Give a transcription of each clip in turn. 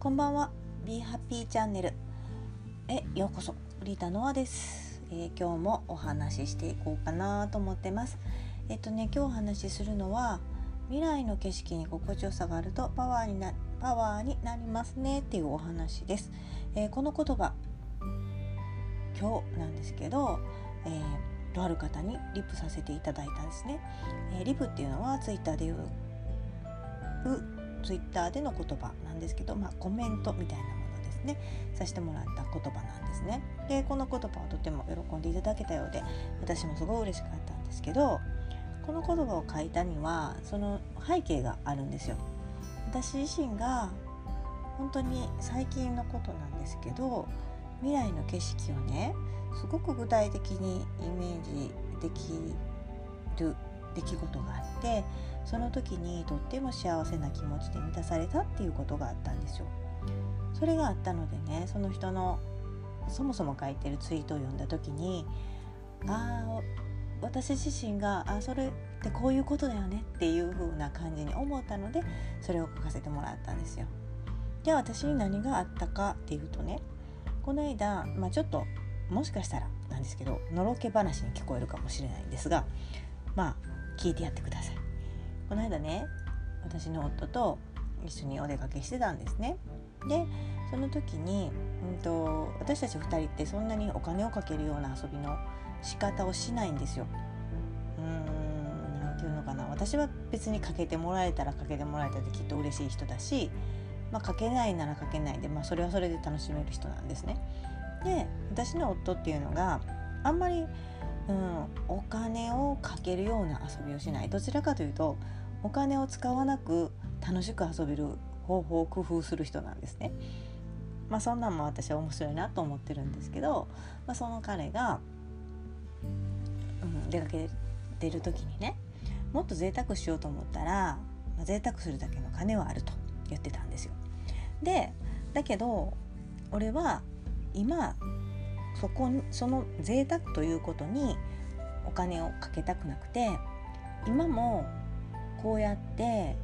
こんばんは。Be Happy Channel へようこそ。リタノアです、今日もお話ししていこうかなと思ってます。今日お話しするのは未来の景色に心地よさがあるとパワーになりますねっていうお話です。この言葉今日なんですけど、とある方にリプさせていただいたんですね。リプっていうのはツイッターでの言葉なんですけど、コメントみたいなものですね、させてもらった言葉なんですね。で、この言葉をとても喜んでいただけたようで、私もすごい嬉しかったんですけど、この言葉を書いたにはその背景があるんですよ。私自身が本当に最近のことなんですけど、未来の景色をね、すごく具体的にイメージできる出来事があって、その時にとっても幸せな気持ちで満たされたっていうことがあったんですよ。それがあったのでね、その人のそもそも書いてるツイートを読んだ時に、私自身がそれってこういうことだよねっていう風な感じに思ったので、それを書かせてもらったんですよ。で、私に何があったかっていうとね、この間、ちょっともしかしたらなんですけど、のろけ話に聞こえるかもしれないんですが、聞いてやってください。この間ね、私の夫と一緒にお出かけしてたんですね。で、その時に、私たち2人ってそんなにお金をかけるような遊びの仕方をしないんですよ。なんていうのかな、私は別にかけてもらえたらかけてもらえたできっと嬉しい人だし、かけないならかけないで、それはそれで楽しめる人なんですね。で、私の夫っていうのがあんまりお金をかけるような遊びをしない、どちらかというとお金を使わなく楽しく遊べる方法を工夫する人なんですね。そんなんも私は面白いなと思ってるんですけど、その彼が、出かけてる時にね、もっと贅沢しようと思ったら、贅沢するだけの金はあると言ってたんですよ。で、だけど俺は今その贅沢ということにお金をかけたくなくて、今もこうやって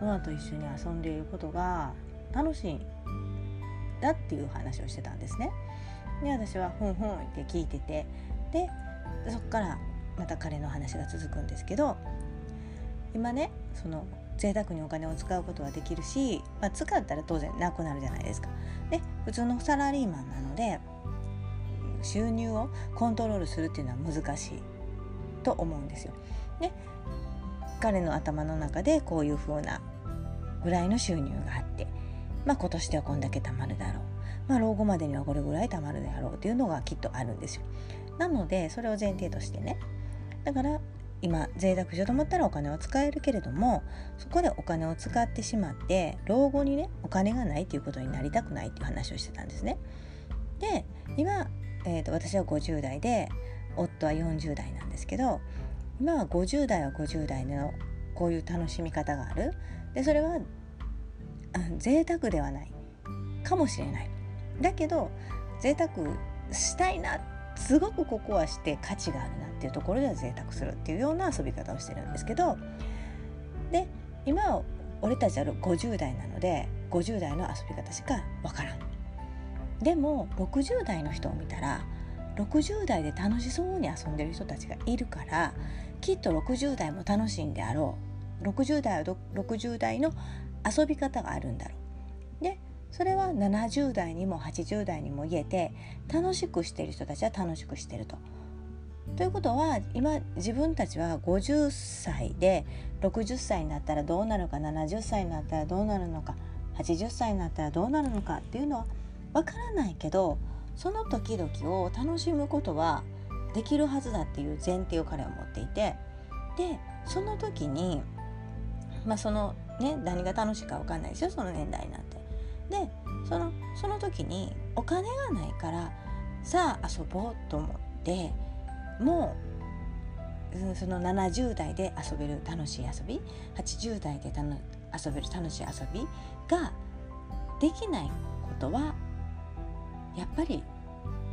ノアと一緒に遊んでいることが楽しいんだっていう話をしてたんですね。で、私はふんふんって聞いてて、でそっからまた彼の話が続くんですけど、今ね、その贅沢にお金を使うことはできるし、使ったら当然なくなるじゃないですか。で、普通のサラリーマンなので収入をコントロールするっていうのは難しいと思うんですよ。で、彼の頭の中でこういう風なぐらいの収入があって、今年ではこんだけ貯まるだろう、老後までにはこれぐらい貯まるだろうっていうのがきっとあるんですよ。なので、それを前提としてね、だから今贅沢しようと思ったらお金は使えるけれども、そこでお金を使ってしまって老後にね、お金がないということになりたくないっていう話をしてたんですね。で、今私は50代で夫は40代なんですけど、今は50代は50代のこういう楽しみ方がある。で、それは贅沢ではないかもしれない、だけど贅沢したいな、すごくここはして価値があるなっていうところでは贅沢するっていうような遊び方をしてるんですけど、で、今俺たちは50代なので50代の遊び方しかわからん。でも60代の人を見たら、60代で楽しそうに遊んでる人たちがいるから、きっと60代も楽しいんであろう、60代は60代の遊び方があるんだろう。で、それは70代にも80代にも言えて、楽しくしてる人たちは楽しくしてると。ということは、今自分たちは50歳で60歳になったらどうなるか、70歳になったらどうなるのか、80歳になったらどうなるのかっていうのはわからないけど、その時々を楽しむことはできるはずだっていう前提を彼は持っていて、で、その時に、そのね、何が楽しいかわかんないですよ、その年代になって。で、その時にお金がないから、さあ遊ぼうと思って、もうその70代で遊べる楽しい遊び、80代で遊べる楽しい遊びができないことは、やっぱり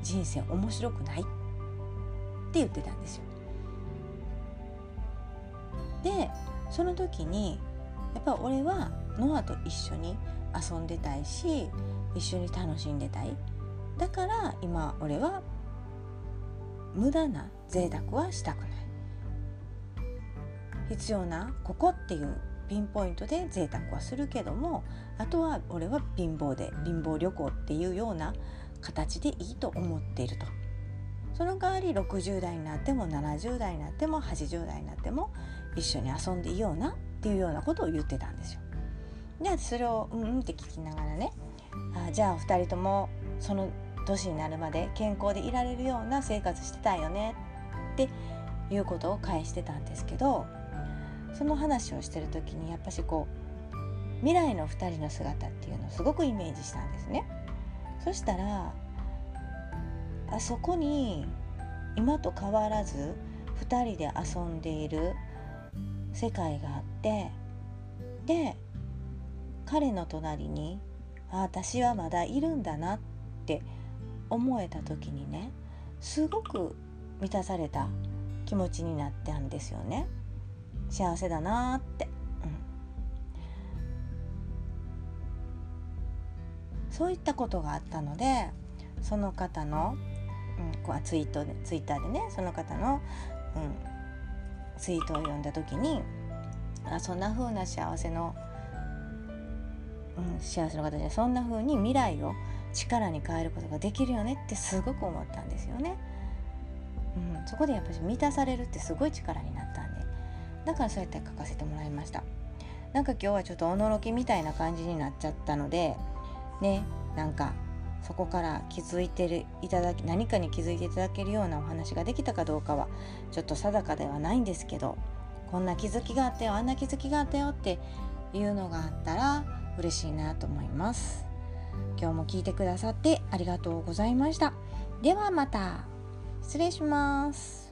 人生面白くないって言ってたんですよ。で、その時にやっぱ俺はノアと一緒に遊んでたいし、一緒に楽しんでたい。だから今俺は無駄な贅沢はしたくない。必要なここっていうピンポイントで贅沢はするけども、あとは俺は貧乏で貧乏旅行っていうような形でいいと思っていると。その代わり60代になっても70代になっても80代になっても一緒に遊んでいいようなっていうようなことを言ってたんですよ。でそれをうんって聞きながらね、じゃあ2人ともその年になるまで健康でいられるような生活してたよねっていうことを返してたんですけど、その話をしてる時にやっぱしこう未来の2人の姿っていうのをすごくイメージしたんですね。そしたらあそこに今と変わらず2人で遊んでいる世界があって、で彼の隣に私はまだいるんだなって思えた時にね、すごく満たされた気持ちになったんですよね。幸せだなって、そういったことがあったので、その方の、ツイッターでね、その方の、ツイートを読んだ時に、そんな風な幸せの、幸せの形でそんな風に未来を力に変えることができるよねってすごく思ったんですよね。そこでやっぱり満たされるってすごい力になったんで、だからそうやって書かせてもらいました。なんか今日はちょっとおのろきみたいな感じになっちゃったのでね、なんかそこから何かに気づいていただけるようなお話ができたかどうかはちょっと定かではないんですけど、こんな気づきがあったよ、あんな気づきがあったよっていうのがあったら嬉しいなと思います。今日も聞いてくださってありがとうございました。ではまた失礼します。